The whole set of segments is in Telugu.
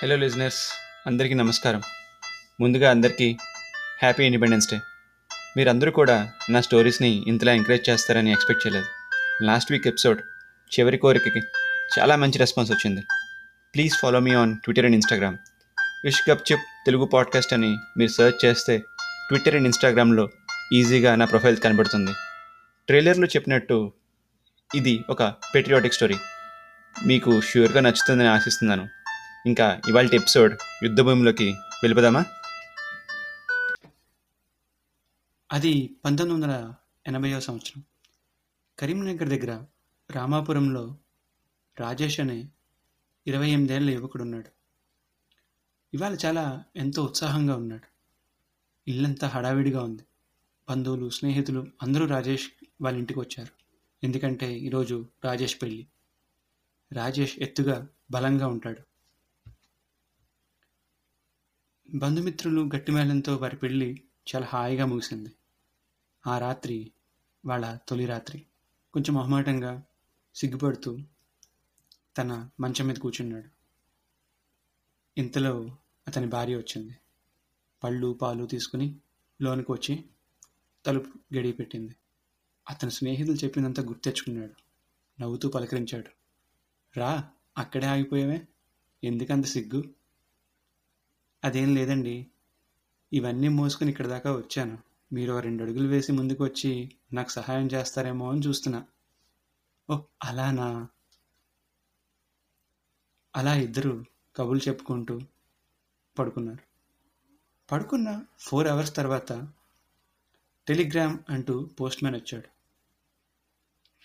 హలో లిజనర్స్, అందరికీ నమస్కారం. ముందుగా అందరికీ హ్యాపీ ఇండిపెండెన్స్ డే. మీరందరూ కూడా నా స్టోరీస్ని ఇంతలా ఎంకరేజ్ చేస్తారని ఎక్స్పెక్ట్ చేయలేదు. లాస్ట్ వీక్ ఎపిసోడ్ చివరి కోరికకి చాలా మంచి రెస్పాన్స్ వచ్చింది. Please follow me on Twitter and Instagram. విష్కప్ చిప్ తెలుగు పాడ్కాస్ట్ అని మీరు సెర్చ్ చేస్తే ట్విట్టర్ అండ్ ఇన్స్టాగ్రామ్లో ఈజీగా నా ప్రొఫైల్ కనబడుతుంది. ట్రైలర్లో చెప్పినట్టు ఇది ఒక పెట్రియాటిక్ స్టోరీ, మీకు ష్యూర్గా నచ్చుతుందని ఆశిస్తున్నాను. ఇంకా ఇవాళ ఎపిసోడ్ యుద్ధభూమిలోకి వెళ్ళిపోదామా? అది 1980వ సంవత్సరం. కరీంనగర్ దగ్గర రామాపురంలో రాజేష్ అనే 28 ఏళ్ళ యువకుడున్నాడు. ఇవాళ చాలా ఎంతో ఉత్సాహంగా ఉన్నాడు. ఇల్లంతా హడావిడిగా ఉంది. బంధువులు, స్నేహితులు అందరూ రాజేష్ వాళ్ళ ఇంటికి వచ్చారు. ఎందుకంటే ఈరోజు రాజేష్ పెళ్ళి. రాజేష్ ఎత్తుగా బలంగా ఉంటాడు. బంధుమిత్రులు గట్టిమేళంతో వారి పెళ్ళి చాలా హాయిగా ముగిసింది. ఆ రాత్రి వాళ్ళ తొలి రాత్రి. కొంచెం మొహమాటంగా సిగ్గుపడుతూ తన మంచం మీద కూర్చున్నాడు. ఇంతలో అతని భార్య వచ్చింది. పళ్ళు పాలు తీసుకుని లోనికి వచ్చి తలుపు గడియ పెట్టింది. అతని స్నేహితులు చెప్పినంత గుర్తెచ్చుకున్నాడు. నవ్వుతూ పలకరించాడు. రా, అక్కడే ఆగిపోయావే, ఎందుకంత సిగ్గు? అదేం లేదండి, ఇవన్నీ మోసుకుని ఇక్కడ దాకా వచ్చాను. మీరు 2 అడుగులు వేసి ముందుకు వచ్చి నాకు సహాయం చేస్తారేమో అని చూస్తున్నా. ఓ అలానా? అలా ఇద్దరు కబుర్లు చెప్పుకుంటూ పడుకున్నారు. పడుకున్న 4 అవర్స్ తర్వాత టెలిగ్రామ్ అంటూ పోస్ట్ మ్యాన్ వచ్చాడు.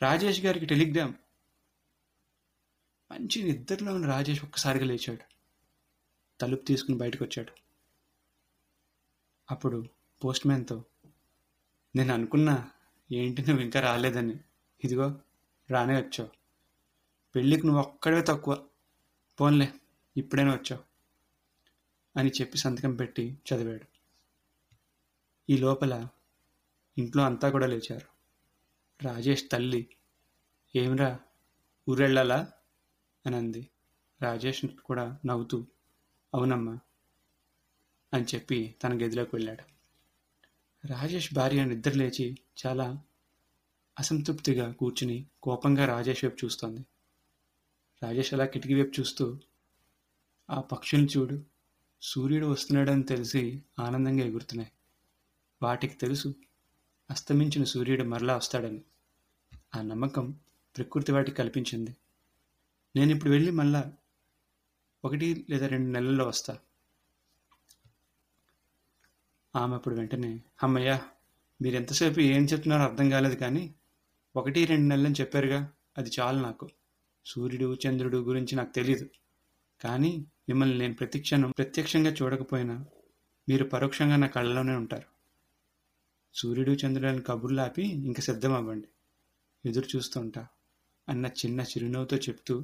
రాజేష్ గారికి టెలిగ్రామ్. మంచి నిద్రలో ఉన్న రాజేష్ ఒక్కసారిగా లేచాడు. తలుపు తీసుకుని బయటకు వచ్చాడు. అప్పుడు పోస్ట్ మ్యాన్తో, నేను అనుకున్నా ఏంటి నువ్వు ఇంకా రాలేదని, ఇదిగో రానే వచ్చావు. పెళ్ళికి నువ్వు ఒక్కడే తక్కువ, పోన్లే ఇప్పుడైనా వచ్చావు అని చెప్పి సంతకం పెట్టి చదివాడు. ఈ లోపల ఇంట్లో అంతా కూడా లేచారు. రాజేష్ తల్లి, ఏమిరా ఊరెళ్ళాలా అని అంది. రాజేష్ కూడా నవ్వుతూ అవునమ్మా అని చెప్పి తన గదిలోకి వెళ్ళాడు. రాజేష్ భార్య నిద్ర లేచి చాలా అసంతృప్తిగా కూర్చుని కోపంగా రాజేష్ వైపు చూస్తోంది. రాజేష్ అలా కిటికీ వైపు చూస్తూ, ఆ పక్షులు చూడు, సూర్యుడు వస్తున్నాడని తెలిసి ఆనందంగా ఎగురుతున్నాయి. వాటికి తెలుసు అస్తమించిన సూర్యుడు మరలా వస్తాడని. ఆ నమ్మకం ప్రకృతి వాటికి కల్పించింది. నేను ఇప్పుడు వెళ్ళి మళ్ళా 1 లేదా 2 నెలల్లో వస్తా. ఆమె అప్పుడు వెంటనే, అమ్మయ్యా మీరెంతసేపు ఏం చెప్తున్నారో అర్థం కాలేదు, కానీ 1-2 నెలలని చెప్పారుగా, అది చాలు నాకు. సూర్యుడు చంద్రుడు గురించి నాకు తెలియదు, కానీ మిమ్మల్ని నేను ప్రత్యక్షంగా చూడకపోయినా మీరు పరోక్షంగా నా కళ్ళలోనే ఉంటారు. సూర్యుడు చంద్రుడిని కబుర్లు ఆపి ఇంక సిద్ధం అవ్వండి, ఎదురు చూస్తూ ఉంటా అన్న చిన్న చిరునవ్వుతో చెప్తూ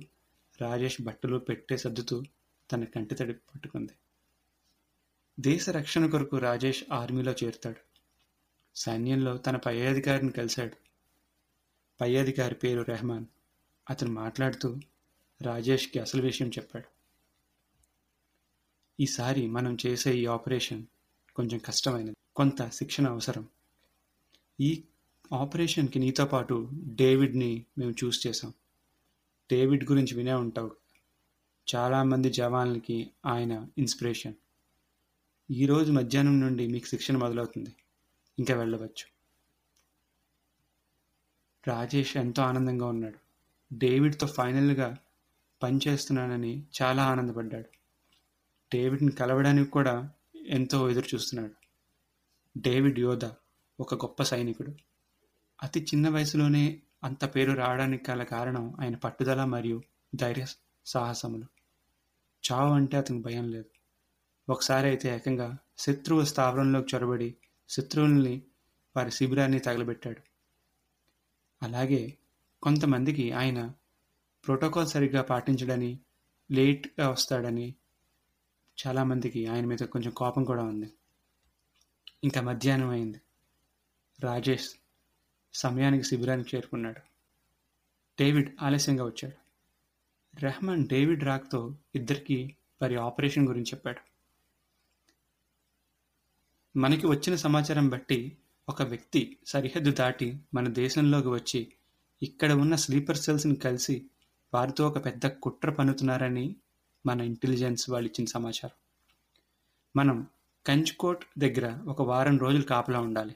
రాజేష్ బట్టలు పెట్టే సర్దుతూ తన కంటి తడి పట్టుకుంది. దేశ రక్షణ కొరకు రాజేష్ ఆర్మీలో చేరుతాడు. సైన్యంలో తన పై అధికారిని కలిశాడు. పై అధికారి పేరు రెహమాన్. అతను మాట్లాడుతూ రాజేష్కి అసలు విషయం చెప్పాడు. ఈసారి మనం చేసే ఈ ఆపరేషన్ కొంచెం కష్టమైనది, కొంత శిక్షణ అవసరం. ఈ ఆపరేషన్కి నీతో పాటు డేవిడ్ని మేము చూస్ చేసాం. డేవిడ్ గురించి వినే ఉంటావు, చాలామంది జవాన్లకి ఆయన ఇన్స్పిరేషన్. ఈరోజు మధ్యాహ్నం నుండి మీకు శిక్షణ మొదలవుతుంది, ఇంకా వెళ్ళవచ్చు. రాజేష్ ఎంతో ఆనందంగా ఉన్నాడు. డేవిడ్తో ఫైనల్గా పనిచేస్తున్నానని చాలా ఆనందపడ్డాడు. డేవిడ్ని కలవడానికి కూడా ఎంతో ఎదురు చూస్తున్నాడు. డేవిడ్ యోధా, ఒక గొప్ప సైనికుడు. అతి చిన్న వయసులోనే అంత పేరు రావడానికి గల కారణం ఆయన పట్టుదల మరియు ధైర్య సాహసములు. చావు అంటే అతనికి భయం లేదు. ఒకసారి అయితే ఏకంగా శత్రువు స్థావరంలోకి చొరబడి శత్రువుల్ని, వారి శిబిరాన్ని తగలబెట్టాడు. అలాగే కొంతమందికి ఆయన ప్రోటోకాల్ సరిగ్గా పాటించడని, లేట్గా వస్తాడని చాలామందికి ఆయన మీద కొంచెం కోపం కూడా ఉంది. ఇంకా మధ్యాహ్నం అయింది. రాజేష్ సమయానికి శిబిరానికి చేరుకున్నాడు. డేవిడ్ ఆలస్యంగా వచ్చాడు. రెహమాన్ డేవిడ్ రాకతో ఇద్దరికీ వారి ఆపరేషన్ గురించి చెప్పాడు. మనకి వచ్చిన సమాచారం బట్టి ఒక వ్యక్తి సరిహద్దు దాటి మన దేశంలోకి వచ్చి ఇక్కడ ఉన్న స్లీపర్ సెల్స్ని కలిసి వారితో ఒక పెద్ద కుట్ర పన్నుతున్నారని మన ఇంటెలిజెన్స్ వాళ్ళు ఇచ్చిన సమాచారం. మనం కంచికోట్ దగ్గర ఒక వారం రోజులు కాపలా ఉండాలి.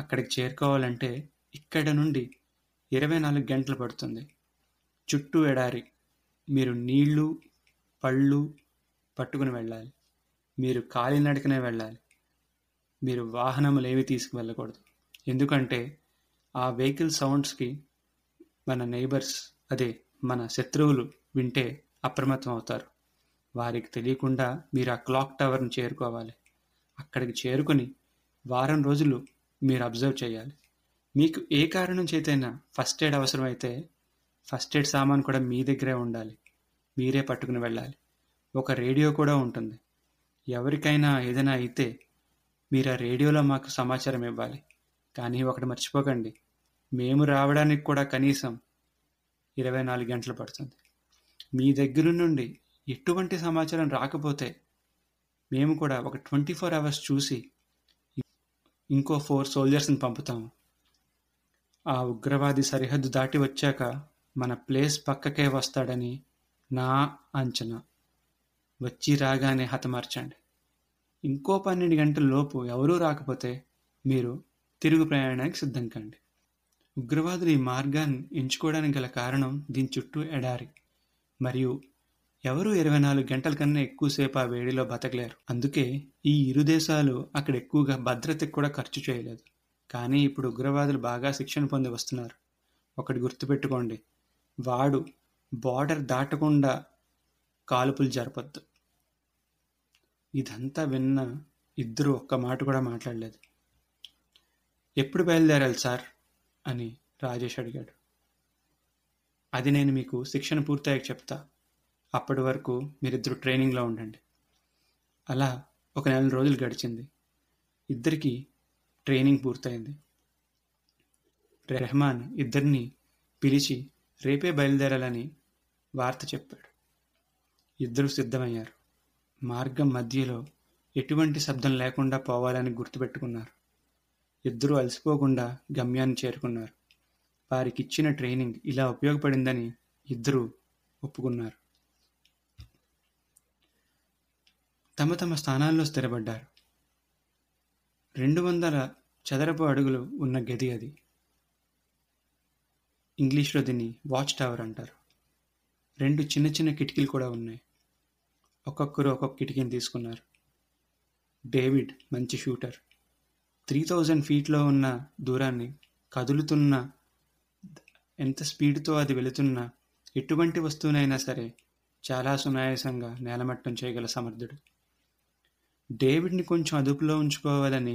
అక్కడికి చేరుకోవాలంటే ఇక్కడ నుండి 24 గంటలు పడుతుంది. చుట్టూ ఎడారి. మీరు నీళ్లు పళ్ళు పట్టుకుని వెళ్ళాలి. మీరు కాలినడకనే వెళ్ళాలి. మీరు వాహనములు ఏవి తీసుకువెళ్ళకూడదు. ఎందుకంటే ఆ వెహికల్ సౌండ్స్కి మన నైబర్స్, అదే మన శత్రువులు వింటే అప్రమత్తం అవుతారు. వారికి తెలియకుండా మీరు ఆ క్లాక్ టవర్ని చేరుకోవాలి. అక్కడికి చేరుకొని వారం రోజులు మీరు అబ్జర్వ్ చేయాలి. మీకు ఏ కారణం చేతైనా ఫస్ట్ ఎయిడ్ అవసరమైతే ఫస్ట్ ఎయిడ్ సామాను కూడా మీ దగ్గరే ఉండాలి. మీరే పట్టుకుని వెళ్ళాలి. ఒక రేడియో కూడా ఉంటుంది. ఎవరికైనా ఏదైనా అయితే మీరు ఆ రేడియోలో మాకు సమాచారం ఇవ్వాలి. కానీ ఒకటి మర్చిపోకండి, మేము రావడానికి కూడా కనీసం 24 గంటలు పడుతుంది. మీ దగ్గర నుండి ఎటువంటి సమాచారం రాకపోతే మేము కూడా ఒక 24 అవర్స్ చూసి ఇంకో 4 సోల్జర్స్ని పంపుతాము. ఆ ఉగ్రవాది సరిహద్దు దాటి వచ్చాక మన ప్లేస్ పక్కకే వస్తాడని నా అంచనా. వచ్చి రాగానే హతమార్చండి. ఇంకో 12 గంటల లోపు ఎవరూ రాకపోతే మీరు తిరుగు ప్రయాణానికి సిద్ధం కండి. ఉగ్రవాదులు ఈ మార్గాన్ని ఎంచుకోవడానికి గల కారణం దీని చుట్టూ ఎడారి, మరియు ఎవరూ 24 గంటల కన్నా ఎక్కువసేపు ఆ వేడిలో బతకలేరు. అందుకే ఈ ఇరు దేశాలు అక్కడ ఎక్కువగా భద్రతకు కూడా ఖర్చు చేయలేదు. కానీ ఇప్పుడు ఉగ్రవాదులు బాగా శిక్షణ పొంది వస్తున్నారు. ఒకటి గుర్తుపెట్టుకోండి, వాడు బార్డర్ దాటకుండా కాల్పులు జరపద్దు. ఇదంతా విన్న ఇద్దరు ఒక్క మాట కూడా మాట్లాడలేదు. ఎప్పుడు బయలుదేరాలి సార్ అని రాజేష్ అడిగాడు. అది నేను మీకు శిక్షణ పూర్తయ్యాక చెప్తా. అప్పటి వరకు మీరిద్దరు ట్రైనింగ్లో ఉండండి. అలా ఒక 4 రోజులు గడిచింది. ఇద్దరికీ ట్రైనింగ్ పూర్తయింది. రెహమాన్ ఇద్దరిని పిలిచి రేపే బయలుదేరాలని వార్త చెప్పాడు. ఇద్దరు సిద్ధమయ్యారు. మార్గం మధ్యలో ఎటువంటి శబ్దం లేకుండా పోవాలని గుర్తుపెట్టుకున్నారు. ఇద్దరూ అలసిపోకుండా గమ్యాన్ని చేరుకున్నారు. వారికి ఇచ్చిన ట్రైనింగ్ ఇలా ఉపయోగపడిందని ఇద్దరూ ఒప్పుకున్నారు. తమ తమ స్థానాల్లో స్థిరపడ్డారు. 200 చదరపు అడుగులు ఉన్న గది అది. ఇంగ్లీష్లో దీన్ని వాచ్ టవర్ అంటారు. 2 చిన్న చిన్న కిటికీలు కూడా ఉన్నాయి. ఒక్కొక్కరు ఒక్కొక్క కిటికీని తీసుకున్నారు. డేవిడ్ మంచి షూటర్. 3000 ఫీట్లో ఉన్న దూరాన్ని కదులుతున్న, ఎంత స్పీడ్తో అది వెళుతున్నా ఎటువంటి వస్తువునైనా సరే చాలా సునాయాసంగా నేలమట్టం చేయగల సమర్థుడు. డేవిడ్ని కొంచెం అదుపులో ఉంచుకోవాలని,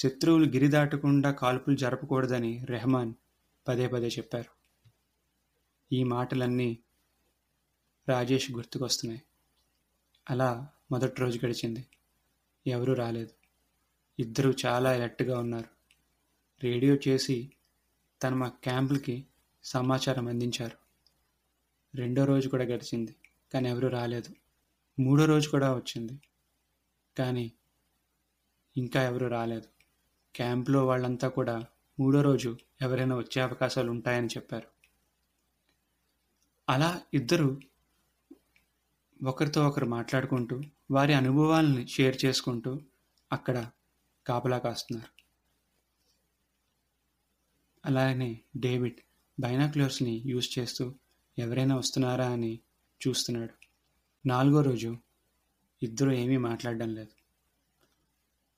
శత్రువులు గిరి దాటకుండా కాల్పులు జరపకూడదని రెహమాన్ పదే పదే చెప్పారు. ఈ మాటలన్నీ రాజేష్ గుర్తుకొస్తున్నాయి. అలా మొదటి రోజు గడిచింది. ఎవరూ రాలేదు. ఇద్దరూ చాలా ఎలర్ట్గా ఉన్నారు. రేడియో చేసి తమ క్యాంపులకి సమాచారం అందించారు. రెండో రోజు కూడా గడిచింది, కానీ ఎవరూ రాలేదు. మూడో రోజు కూడా వచ్చింది, కానీ ఇంకా ఎవరూ రాలేదు. క్యాంప్లో వాళ్ళంతా కూడా మూడో రోజు ఎవరైనా వచ్చే అవకాశాలు ఉంటాయని చెప్పారు. అలా ఇద్దరు ఒకరితో ఒకరు మాట్లాడుకుంటూ వారి అనుభవాలని షేర్ చేసుకుంటూ అక్కడ కాపలా కాస్తున్నారు. అలానే డేవిడ్ బైనాక్యులర్స్ని యూజ్ చేస్తూ ఎవరైనా వస్తున్నారా అని చూస్తున్నాడు. 4వ రోజు ఇద్దరు ఏమీ మాట్లాడడం లేదు.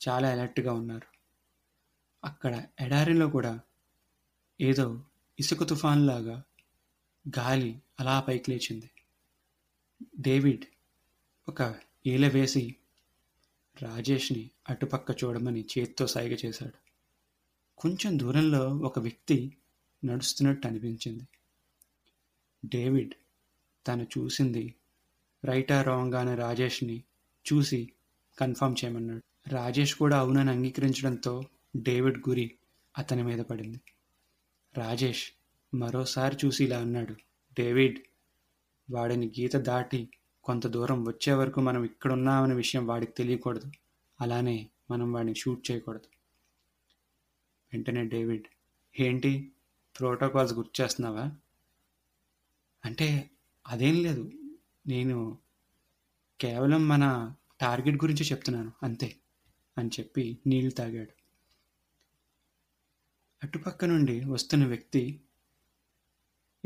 చాలా అలర్ట్గా ఉన్నారు. అక్కడ ఎడారిలో కూడా ఏదో ఇసుక తుఫాన్లాగా గాలి అలా పైకి లేచింది. డేవిడ్ ఒక ఈల వేసి రాజేష్ని అటుపక్క చూడమని చేత్తో సైగ చేశాడు. కొంచెం దూరంలో ఒక వ్యక్తి నడుస్తున్నట్టు అనిపించింది. డేవిడ్ తను చూసింది రైటా రాంగ్ అనే రాజేష్ని చూసి కన్ఫర్మ్ చేయమన్నాడు. రాజేష్ కూడా అవునని అంగీకరించడంతో డేవిడ్ గురి అతని మీద పడింది. రాజేష్ మరోసారి చూసి ఇలా అన్నాడు, డేవిడ్ వాడిని గీత దాటి కొంత దూరం వచ్చే వరకు మనం ఇక్కడున్నామనే విషయం వాడికి తెలియకూడదు. అలానే మనం వాడిని షూట్ చేయకూడదు. వెంటనే డేవిడ్, ఏంటి ప్రోటోకాల్స్ గుర్తు చేస్తున్నావా అంటే, అదేం లేదు, నేను కేవలం మన టార్గెట్ గురించి చెప్తున్నాను అంతే అని చెప్పి నీళ్లు తాగాడు. అటుపక్క నుండి వస్తున్న వ్యక్తి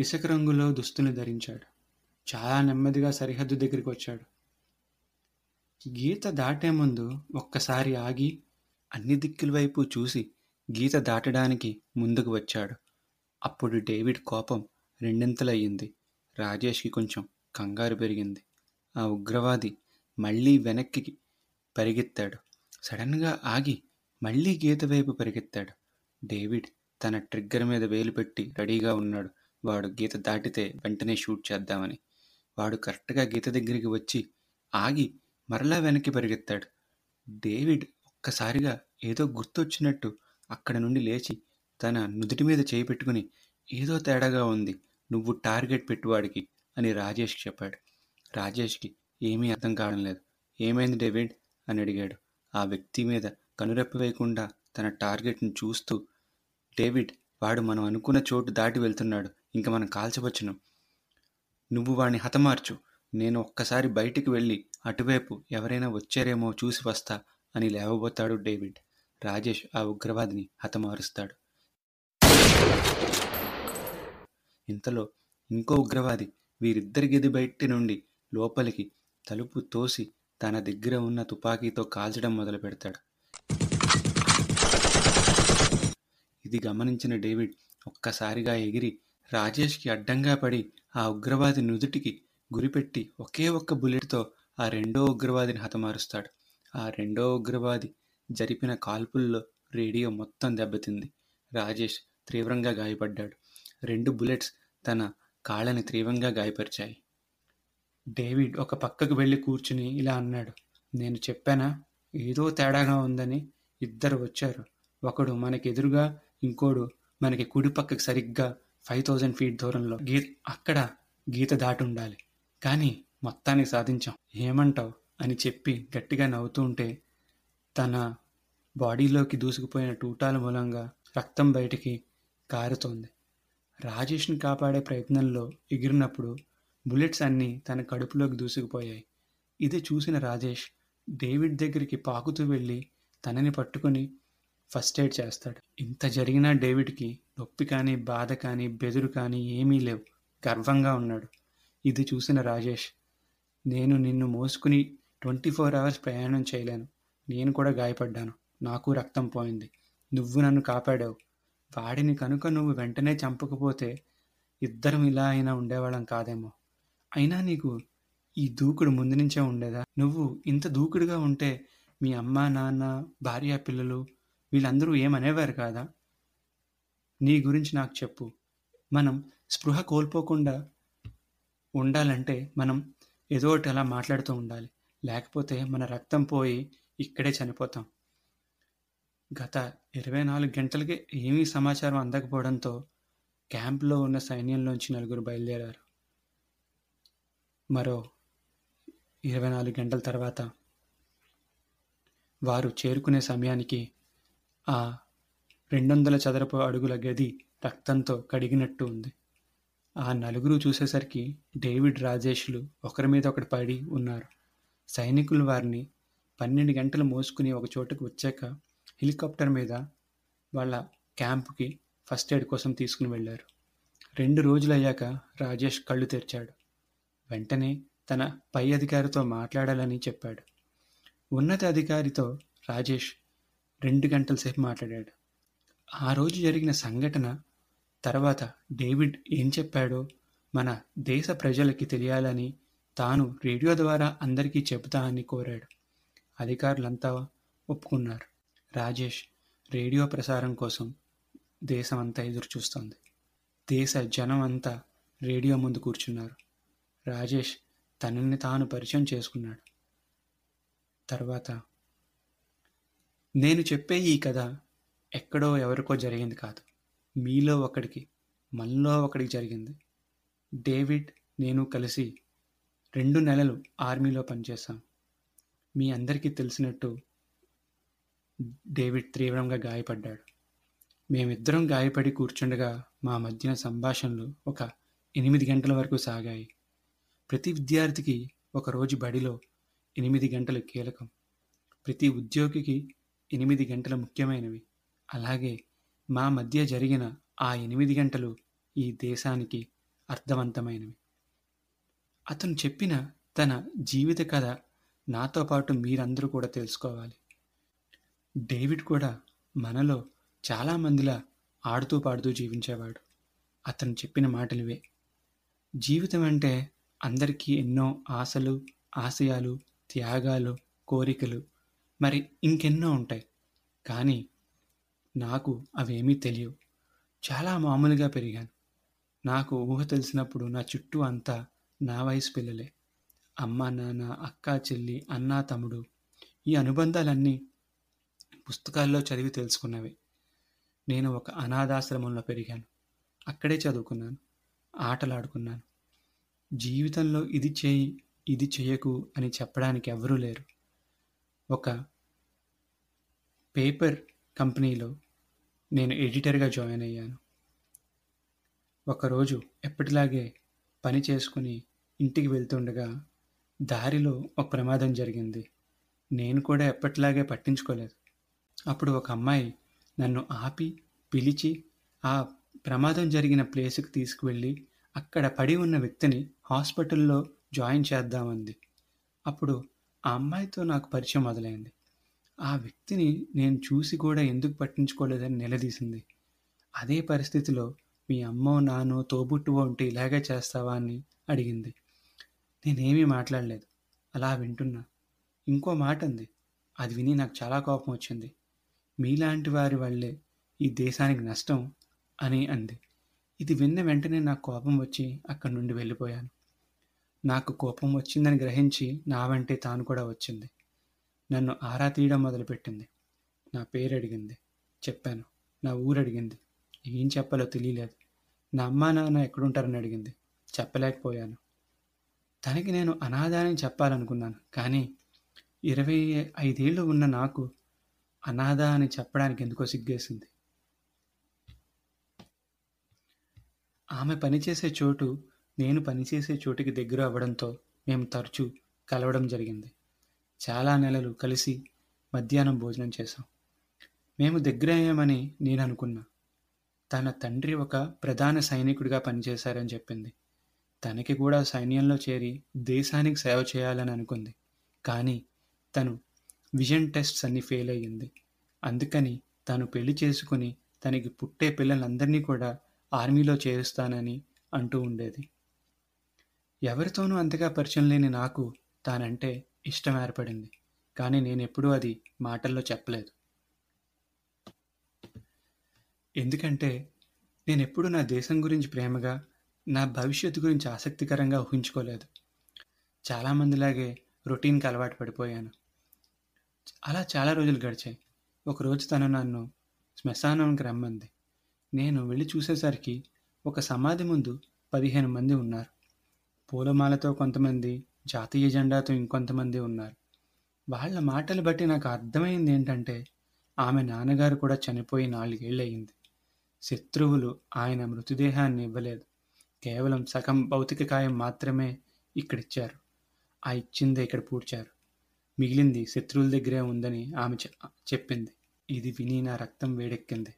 ఇసుక రంగులో దుస్తులు ధరించాడు. చాలా నెమ్మదిగా సరిహద్దు దగ్గరికి వచ్చాడు. గీత దాటే ముందు ఒక్కసారి ఆగి అన్ని దిక్కుల వైపు చూసి గీత దాటడానికి ముందుకు వచ్చాడు. అప్పుడు డేవిడ్ కోపం రెండింతలయ్యింది. రాజేష్కి కొంచెం కంగారు పెరిగింది. ఆ ఉగ్రవాది మళ్ళీ వెనక్కి పరిగెత్తాడు. సడన్గా ఆగి మళ్ళీ గీత వైపు పరిగెత్తాడు. డేవిడ్ తన ట్రిగ్గర్ మీద వేలు పెట్టి రెడీగా ఉన్నాడు. వాడు గీత దాటితే వెంటనే షూట్ చేద్దామని. వాడు కరెక్ట్గా గీత దగ్గరికి వచ్చి ఆగి మరలా వెనక్కి పరిగెత్తాడు. డేవిడ్ ఒక్కసారిగా ఏదో గుర్తొచ్చినట్టు అక్కడ నుండి లేచి తన నుదుటి మీద చేయి పెట్టుకుని, ఏదో తేడాగా ఉంది, నువ్వు టార్గెట్ పెట్టువాడికి అని రాజేష్కి చెప్పాడు. రాజేష్కి ఏమీ అర్థం కావడం లేదు. ఏమైంది డేవిడ్ అని అడిగాడు. ఆ వ్యక్తి మీద కనురెప్పి వేయకుండా తన టార్గెట్ను చూస్తూ, డేవిడ్ వాడు మనం అనుకున్న చోటు దాటి వెళ్తున్నాడు, ఇంకా మనం కాల్చవచ్చును, నువ్వు వాడిని హతమార్చు, నేను ఒక్కసారి బయటికి వెళ్ళి అటువైపు ఎవరైనా వచ్చారేమో చూసి వస్తా అని లేవబోతాడు డేవిడ్. రాజేష్ ఆ ఉగ్రవాదిని హతమారుస్తాడు. ఇంతలో ఇంకో ఉగ్రవాది వీరిద్దరి గది బయటి నుండి లోపలికి తలుపు తోసి తన దగ్గర ఉన్న తుపాకీతో కాల్చడం మొదలు పెడతాడు. ఇది గమనించిన డేవిడ్ ఒక్కసారిగా ఎగిరి రాజేష్కి అడ్డంగా పడి ఆ ఉగ్రవాది నుదుటికి గురిపెట్టి ఒకే ఒక్క బుల్లెట్తో ఆ రెండో ఉగ్రవాదిని హతమారుస్తాడు. ఆ రెండో ఉగ్రవాది జరిపిన కాల్పుల్లో రేడియో మొత్తం దెబ్బతింది. రాజేష్ తీవ్రంగా గాయపడ్డాడు. 2 బుల్లెట్స్ తన కాళ్ళని తీవ్రంగా గాయపరిచాయి. డేవిడ్ ఒక పక్కకు వెళ్ళి కూర్చుని ఇలా అన్నాడు, నేను చెప్పానా ఏదో తేడాగా ఉందని? ఇద్దరు వచ్చారు, ఒకడు మనకి ఎదురుగా, ఇంకోడు మనకి కుడి పక్కకు సరిగ్గా 5000 ఫీట్ దూరంలో. అక్కడ గీత దాటి ఉండాలి, కానీ మొత్తానికి సాధించాం, ఏమంటావు అని చెప్పి గట్టిగా నవ్వుతూ ఉంటే తన బాడీలోకి దూసుకుపోయిన టూటాల మూలంగా రక్తం బయటికి కారుతోంది. రాజేష్ని కాపాడే ప్రయత్నంలో ఎగిరినప్పుడు బుల్లెట్స్ అన్నీ తన కడుపులోకి దూసుకుపోయాయి. ఇది చూసిన రాజేష్ డేవిడ్ దగ్గరికి పాకుతూ వెళ్ళి తనని పట్టుకుని ఫస్ట్ ఎయిడ్ చేస్తాడు. ఇంత జరిగినా డేవిడ్కి నొప్పి కానీ, బాధ కానీ, బెదురు కానీ ఏమీ లేవు. గర్వంగా ఉన్నాడు. ఇది చూసిన రాజేష్, నేను నిన్ను మోసుకుని 24 అవర్స్ ప్రయాణం చేయలేను, నేను కూడా గాయపడ్డాను, నాకు రక్తం పోయింది, నువ్వు నన్ను కాపాడావు, వాడిని కనుక నువ్వు వెంటనే చంపకపోతే ఇద్దరం ఇలా అయినా ఉండేవాళ్ళం కాదేమో. అయినా నీకు ఈ దూకుడు ముందు నుంచే ఉండేదా? నువ్వు ఇంత దూకుడుగా ఉంటే మీ అమ్మ, నాన్న, భార్య, పిల్లలు వీళ్ళందరూ ఏమనేవారు కాదా? నీ గురించి నాకు చెప్పు. మనం స్పృహ కోల్పోకుండా ఉండాలంటే మనం ఏదో ఒకటి అలా మాట్లాడుతూ ఉండాలి, లేకపోతే మన రక్తం పోయి ఇక్కడే చనిపోతాం. గత 24 గంటలకి ఏమీ సమాచారం అందకపోవడంతో క్యాంప్లో ఉన్న సైన్యంలోంచి 4 బయలుదేరారు. మరో 24 గంటల తర్వాత వారు చేరుకునే సమయానికి ఆ 200 చదరపు అడుగుల గది రక్తంతో కడిగినట్టు ఉంది. ఆ 4 చూసేసరికి డేవిడ్, రాజేష్లు ఒకరి మీద ఒకటి పడి ఉన్నారు. సైనికులు వారిని 12 గంటలు మోసుకుని ఒక చోటుకు వచ్చాక హెలికాప్టర్ మీద వాళ్ళ క్యాంప్కి ఫస్ట్ ఎయిడ్ కోసం తీసుకుని వెళ్ళారు. 2 రోజులయ్యాక రాజేష్ కళ్ళు తెరిచాడు. వెంటనే తన పై అధికారితో మాట్లాడాలని చెప్పాడు. ఉన్నత అధికారితో రాజేష్ 2 గంటల సేపు మాట్లాడాడు. ఆ రోజు జరిగిన సంఘటన తర్వాత డేవిడ్ ఏం చెప్పాడో మన దేశ ప్రజలకి తెలియాలని తాను రేడియో ద్వారా అందరికీ చెబుతా అని కోరాడు. అధికారులంతా ఒప్పుకున్నారు. రాజేష్ రేడియో ప్రసారం కోసం దేశం అంతా ఎదురుచూస్తోంది. దేశ జనం అంతా రేడియో ముందు కూర్చున్నారు. రాజేష్ తనని తాను పరిచయం చేసుకున్నాడు. తర్వాత, నేను చెప్పే ఈ కథ ఎక్కడో ఎవరికో జరిగింది కాదు, మీలో ఒకడికి, మనలో ఒకడికి జరిగింది. డేవిడ్ నేను కలిసి 2 నెలలు ఆర్మీలో పనిచేశాం. మీ అందరికీ తెలిసినట్టు డేవిడ్ తీవ్రంగా గాయపడ్డాడు. మేమిద్దరం గాయపడి కూర్చుండగా మా మధ్యన సంభాషణలు ఒక 8 గంటల వరకు సాగాయి. ప్రతి విద్యార్థికి ఒకరోజు బడిలో 8 గంటలు కీలకం. ప్రతి ఉద్యోగికి 8 గంటలు ముఖ్యమైనవి. అలాగే మా మధ్య జరిగిన ఆ 8 గంటలు ఈ దేశానికి అర్థవంతమైనవి. అతను చెప్పిన తన జీవిత కథ నాతో పాటు మీరందరూ కూడా తెలుసుకోవాలి. డేవిడ్ కూడా మనలో చాలామందిలా ఆడుతూ పాడుతూ జీవించేవాడు. అతను చెప్పిన మాటలివే. జీవితం అంటే అందరికీ ఎన్నో ఆశలు, ఆశయాలు, త్యాగాలు, కోరికలు, మరి ఇంకెన్నో ఉంటాయి. కానీ నాకు అవేమీ తెలియవు. చాలా మామూలుగా పెరిగాను. నాకు ఊహ తెలిసినప్పుడు నా చుట్టూ అంతా నా వయసు పిల్లలే. అమ్మ, నాన్న, అక్క, చెల్లి, అన్న, తమ్ముడు, ఈ అనుబంధాలన్నీ పుస్తకాల్లో చదివి తెలుసుకున్నవి. నేను ఒక అనాథాశ్రమంలో పెరిగాను. అక్కడే చదువుకున్నాను, ఆటలాడుకున్నాను. జీవితంలో ఇది చేయి, ఇది చేయకు అని చెప్పడానికి ఎవరూ లేరు. ఒక పేపర్ కంపెనీలో నేను ఎడిటర్గా జాయిన్ అయ్యాను. ఒకరోజు ఎప్పటిలాగే పని చేసుకుని ఇంటికి వెళ్తుండగా దారిలో ఒక ప్రమాదం జరిగింది. నేను కూడా ఎప్పటిలాగే పట్టించుకోలేదు. అప్పుడు ఒక అమ్మాయి నన్ను ఆపి పిలిచి ఆ ప్రమాదం జరిగిన ప్లేస్కి తీసుకువెళ్ళి అక్కడ పడి ఉన్న వ్యక్తిని హాస్పిటల్లో జాయిన్ చేద్దామంది. అప్పుడు ఆ అమ్మాయితో నాకు పరిచయం మొదలైంది. ఆ వ్యక్తిని నేను చూసి కూడా ఎందుకు పట్టించుకోలేదని నిలదీసింది. అదే పరిస్థితిలో మీ అమ్మో, నాన్నో, తోబుట్టువో ఉంటే ఇలాగే చేస్తావా అని అడిగింది. నేనేమీ మాట్లాడలేదు, అలా వింటున్నా. ఇంకో మాట అంది. అది విని నాకు చాలా కోపం వచ్చింది. మీలాంటి వారి వల్లే ఈ దేశానికి నష్టం అని అంది. ఇది విన్న వెంటనే నాకు కోపం వచ్చి అక్కడి నుండి వెళ్ళిపోయాను. నాకు కోపం వచ్చిందని గ్రహించి నా వెంటే తాను కూడా వచ్చింది. నన్ను ఆరా తీయడం మొదలుపెట్టింది. నా పేరు అడిగింది, చెప్పాను. నా ఊరు అడిగింది, ఏం చెప్పాలో తెలియలేదు. నా అమ్మా, నాన్న ఎక్కడుంటారని అడిగింది, చెప్పలేకపోయాను. తనకి నేను అనాథాన్ని చెప్పాలనుకున్నాను, కానీ 25 ఏళ్ళు ఉన్న నాకు అనాథ అని చెప్పడానికి ఎందుకో సిగ్గేసింది. ఆమె పనిచేసే చోటు నేను పనిచేసే చోటుకి దగ్గర అవ్వడంతో మేము తరచూ కలవడం జరిగింది. చాలా నెలలు కలిసి మధ్యాహ్నం భోజనం చేశాం. మేము దగ్గర అయ్యామని నేను అనుకున్నా. తన తండ్రి ఒక ప్రధాన సైనికుడిగా పనిచేశారని చెప్పింది. తనకి కూడా సైన్యంలో చేరి దేశానికి సేవ చేయాలని అనుకుంది. కానీ తను విజన్ టెస్ట్స్ అన్ని ఫెయిల్ అయ్యింది. అందుకని తను పెళ్లి చేసుకుని తనకి పుట్టే పిల్లలందరినీ కూడా ఆర్మీలో చేరుస్తానని అంటూ ఉండేది. ఎవరితోనూ అంతగా పరిచయం లేని నాకు తానంటే ఇష్టం ఏర్పడింది. కానీ నేనెప్పుడూ అది మాటల్లో చెప్పలేదు. ఎందుకంటే నేనెప్పుడూ నా దేశం గురించి ప్రేమగా, నా భవిష్యత్తు గురించి ఆసక్తికరంగా ఊహించుకోలేదు. చాలామందిలాగే రొటీన్కి అలవాటు పడిపోయాను. అలా చాలా రోజులు గడిచాయి. ఒకరోజు తను నన్ను శ్మశానానికి రమ్మంది. నేను వెళ్ళి చూసేసరికి ఒక సమాధి ముందు 15 మంది ఉన్నారు. పూలమాలతో కొంతమంది, జాతీయ జెండాతో ఇంకొంతమంది ఉన్నారు. వాళ్ళ మాటలు బట్టి నాకు అర్థమైంది ఏంటంటే ఆమె నాన్నగారు కూడా చనిపోయి 4 ఏళ్ళు అయింది. శత్రువులు ఆయన మృతదేహాన్ని ఇవ్వలేదు. కేవలం సగం భౌతిక కాయం మాత్రమే ఇక్కడిచ్చారు. ఆ ఇచ్చిందే ఇక్కడ పూడ్చారు. మిగిలింది శత్రువుల దగ్గరే ఉందని ఆమె చెప్పింది. ఇది విని నా రక్తం వేడెక్కింది,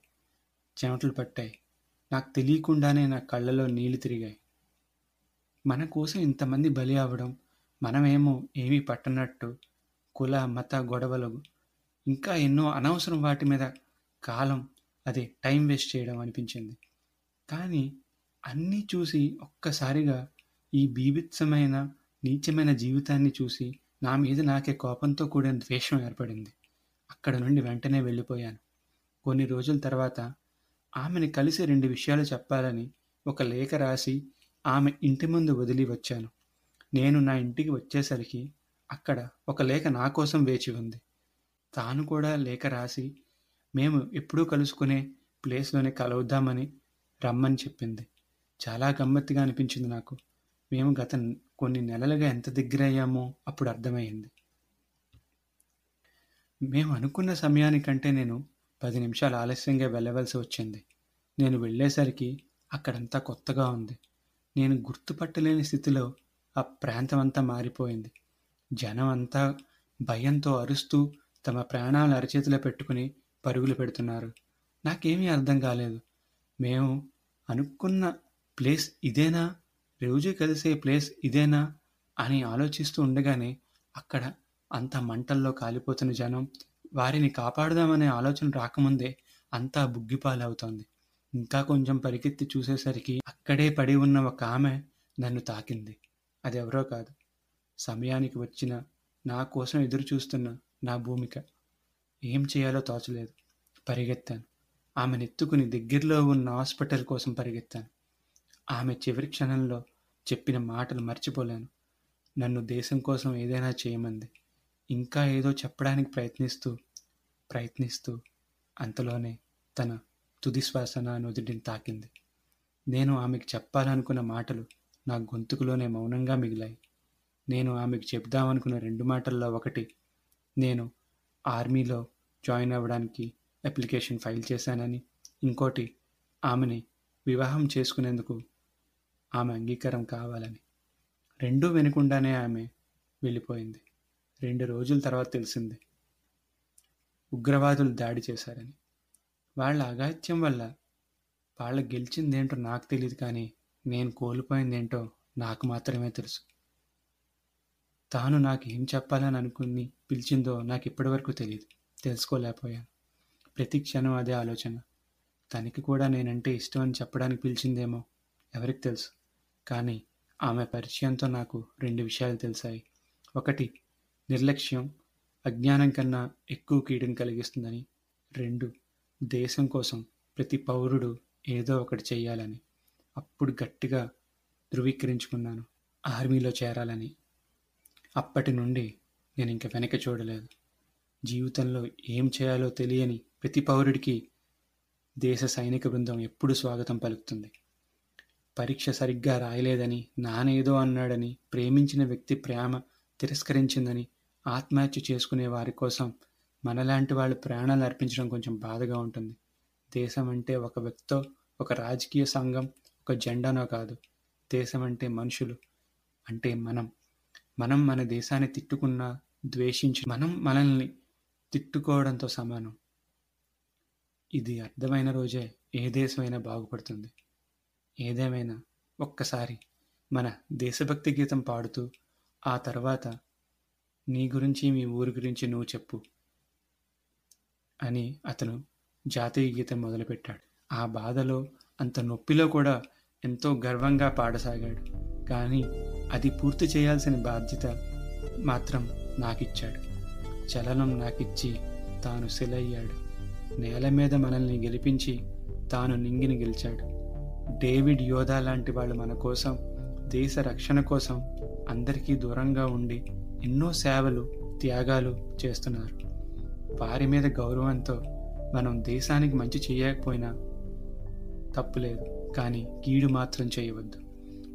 చెమటలు పట్టాయి. నాకు తెలియకుండానే నా కళ్ళలో నీళ్లు తిరిగాయి. మన కోసం ఇంతమంది బలి అవ్వడం, మనమేమో ఏమీ పట్టనట్టు కుల మత గొడవలు, ఇంకా ఎన్నో అనవసరం వాటి మీద కాలం, అదే టైం వేస్ట్ చేయడం అనిపించింది. కానీ అన్నీ చూసి ఒక్కసారిగా ఈ బీభత్సమైన, నీచమైన జీవితాన్ని చూసి నా మీద నాకే కోపంతో కూడిన ద్వేషం ఏర్పడింది. అక్కడ నుండి వెంటనే వెళ్ళిపోయాను. కొన్ని రోజుల తర్వాత ఆమెని కలిసి 2 విషయాలు చెప్పాలని ఒక లేఖ రాసి ఆమె ఇంటి ముందు వదిలి వచ్చాను. నేను నా ఇంటికి వచ్చేసరికి అక్కడ ఒక లేఖ నా కోసం వేచి ఉంది. తాను కూడా లేఖ రాసి మేము ఎప్పుడూ కలుసుకునే ప్లేస్లోనే కలుద్దామని రమ్మని చెప్పింది. చాలా గమ్మత్తుగా అనిపించింది నాకు. మేము గత కొన్ని నెలలుగా ఎంత దగ్గర అయ్యామో అప్పుడు అర్థమైంది. మేము అనుకున్న సమయానికంటే నేను 10 నిమిషాలు ఆలస్యంగా వెళ్ళవలసి వచ్చింది. నేను వెళ్ళేసరికి అక్కడంతా కొత్తగా ఉంది. నేను గుర్తుపట్టలేని స్థితిలో ఆ ప్రాంతం అంతా మారిపోయింది. జనం అంతా భయంతో అరుస్తూ తమ ప్రాణాలను అరచేతిలో పెట్టుకుని పరుగులు పెడుతున్నారు. నాకేమీ అర్థం కాలేదు. మేము అనుకున్న ప్లేస్ ఇదేనా, రోజు కలిసే ప్లేస్ ఇదేనా అని ఆలోచిస్తూ ఉండగానే అక్కడ అంత మంటల్లో కాలిపోతున్న జనం, వారిని కాపాడదామనే ఆలోచన రాకముందే అంతా బుగ్గిపాలవుతోంది. ఇంకా కొంచెం పరిగెత్తి చూసేసరికి అక్కడే పడి ఉన్న ఒక ఆమె నన్ను తాకింది. అదెవరో కాదు, సమయానికి వచ్చిన, నా కోసం ఎదురు చూస్తున్న నా భూమిక. ఏం చేయాలో తోచలేదు. పరిగెత్తాను. ఆమెను ఎత్తుకుని దగ్గరలో ఉన్న హాస్పిటల్ కోసం పరిగెత్తాను. ఆమె చివరి క్షణంలో చెప్పిన మాటలు మర్చిపోలేను. నన్ను దేశం కోసం ఏదైనా చేయమంది. ఇంకా ఏదో చెప్పడానికి ప్రయత్నిస్తూ అంతలోనే తన తుదిశ్వాస నా నుదుటిని తాకింది. నేను ఆమెకు చెప్పాలనుకున్న మాటలు నా గొంతుకులోనే మౌనంగా మిగిలాయి. నేను ఆమెకు చెప్దామనుకున్న 2 మాటల్లో ఒకటి, నేను ఆర్మీలో జాయిన్ అవ్వడానికి అప్లికేషన్ ఫైల్ చేశానని, ఇంకోటి ఆమెని వివాహం చేసుకునేందుకు ఆమె అంగీకారం కావాలని. 2 వినకుండానే ఆమె వెళ్ళిపోయింది. 2 రోజుల తర్వాత తెలిసింది ఉగ్రవాదులు దాడి చేశారని. వాళ్ళ అఘాయిత్యం వల్ల వాళ్ళ గెలిచిందేంటో నాకు తెలియదు, కానీ నేను కోల్పోయిందేంటో నాకు మాత్రమే తెలుసు. తాను నాకు ఏం చెప్పాలని అనుకుని పిలిచిందో నాకు ఇప్పటివరకు తెలియదు, తెలుసుకోలేకపోయాను. ప్రతి క్షణం అదే ఆలోచన. తనకి కూడా నేనంటే ఇష్టం అని చెప్పడానికి పిలిచిందేమో, ఎవరికి తెలుసు. కానీ ఆమె పరిచయంతో నాకు 2 విషయాలు తెలిసాయి. ఒకటి, నిర్లక్ష్యం అజ్ఞానం కన్నా ఎక్కువ కీడును కలిగిస్తుందని. 2, దేశం కోసం ప్రతి పౌరుడు ఏదో ఒకటి చేయాలని. అప్పుడు గట్టిగా ధృవీకరించుకున్నాను ఆర్మీలో చేరాలని. అప్పటి నుండి నేను ఇంక వెనక చూడలేదు. జీవితంలో ఏం చేయాలో తెలియని ప్రతి పౌరుడికి దేశ సైనిక బృందం ఎప్పుడు స్వాగతం పలుకుతుంది. పరీక్ష సరిగ్గా రాయలేదని, నానేదో అన్నాడని, ప్రేమించిన వ్యక్తి ప్రేమ తిరస్కరించిందని, ఆత్మహత్య చేసుకునే వారి కోసం మనలాంటి వాళ్ళు ప్రాణాలు అర్పించడం కొంచెం బాధగా ఉంటుంది. దేశం అంటే ఒక వ్యక్తో, ఒక రాజకీయ సంఘం, ఒక జెండానో కాదు. దేశం అంటే మనుషులు, అంటే మనం మన దేశాన్ని తిట్టుకున్నా, ద్వేషించి మనం మనల్ని తిట్టుకోవడంతో సమానం. ఇది అర్థమైన రోజే ఏ దేశమైనా బాగుపడుతుంది. ఏదేమైనా ఒక్కసారి మన దేశభక్తి గీతం పాడుతూ ఆ తర్వాత నీ గురించి, మీ ఊరి గురించి నువ్వు చెప్పు అని అతను జాతీయ గీతం మొదలుపెట్టాడు. ఆ బాధలో, అంత నొప్పిలో కూడా ఎంతో గర్వంగా పాడసాగాడు. కానీ అది పూర్తి చేయాల్సిన బాధ్యత మాత్రం నాకిచ్చాడు. చలనం నాకిచ్చి తాను సెలయ్యాడు. నేల మీద మనల్ని గెలిపించి తాను నింగిని గెలిచాడు. డేవిడ్, యోధా లాంటి వాళ్ళు మన కోసం, దేశ రక్షణ కోసం అందరికీ దూరంగా ఉండి ఎన్నో సేవలు, త్యాగాలు చేస్తున్నారు. వారి మీద గౌరవంతో మనం దేశానికి మంచి చేయకపోయినా తప్పులేదు, కానీ కీడు మాత్రం చేయవద్దు.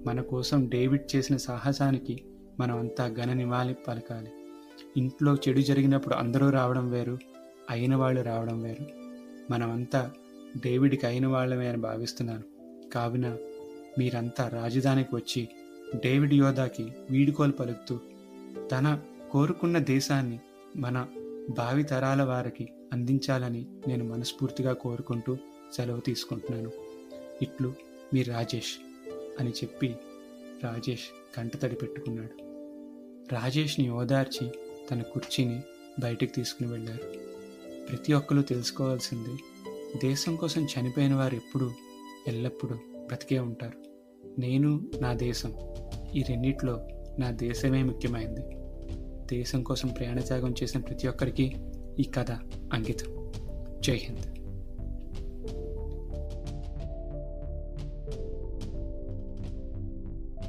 మన కోసం డేవిడ్ చేసిన సాహసానికి మనం అంతా ఘన నివాళి పలకాలి. ఇంట్లో చెడు జరిగినప్పుడు అందరూ రావడం వేరు, అయిన వాళ్ళు రావడం వేరు. మనమంతా డేవిడ్కి అయిన వాళ్ళమే అని భావిస్తున్నాను. కావున మీరంతా రాజధానికి వచ్చి డేవిడ్ యోధాకి వీడుకోలు పలుకుతూ తన కోరుకున్న దేశాన్ని మన భావితరాల వారికి అందించాలని నేను మనస్ఫూర్తిగా కోరుకుంటూ సెలవు తీసుకుంటున్నాను. ఇట్లు మీ రాజేష్ అని చెప్పి రాజేష్ కంటతడి పెట్టుకున్నాడు. రాజేష్ని ఓదార్చి తన కుర్చీని బయటికి తీసుకుని వెళ్ళారు. ప్రతి ఒక్కరూ తెలుసుకోవాల్సింది, దేశం కోసం చనిపోయిన వారు ఎప్పుడూ ఎల్లప్పుడూ బ్రతికే ఉంటారు. నేను, నా దేశం, ఈ రెండిట్లో నా దేశమే ముఖ్యమైంది. దేశం కోసం ప్రాణత్యాగం చేసిన ప్రతి ఒక్కరికి ఈ కథ అంకితం. జై హింద్.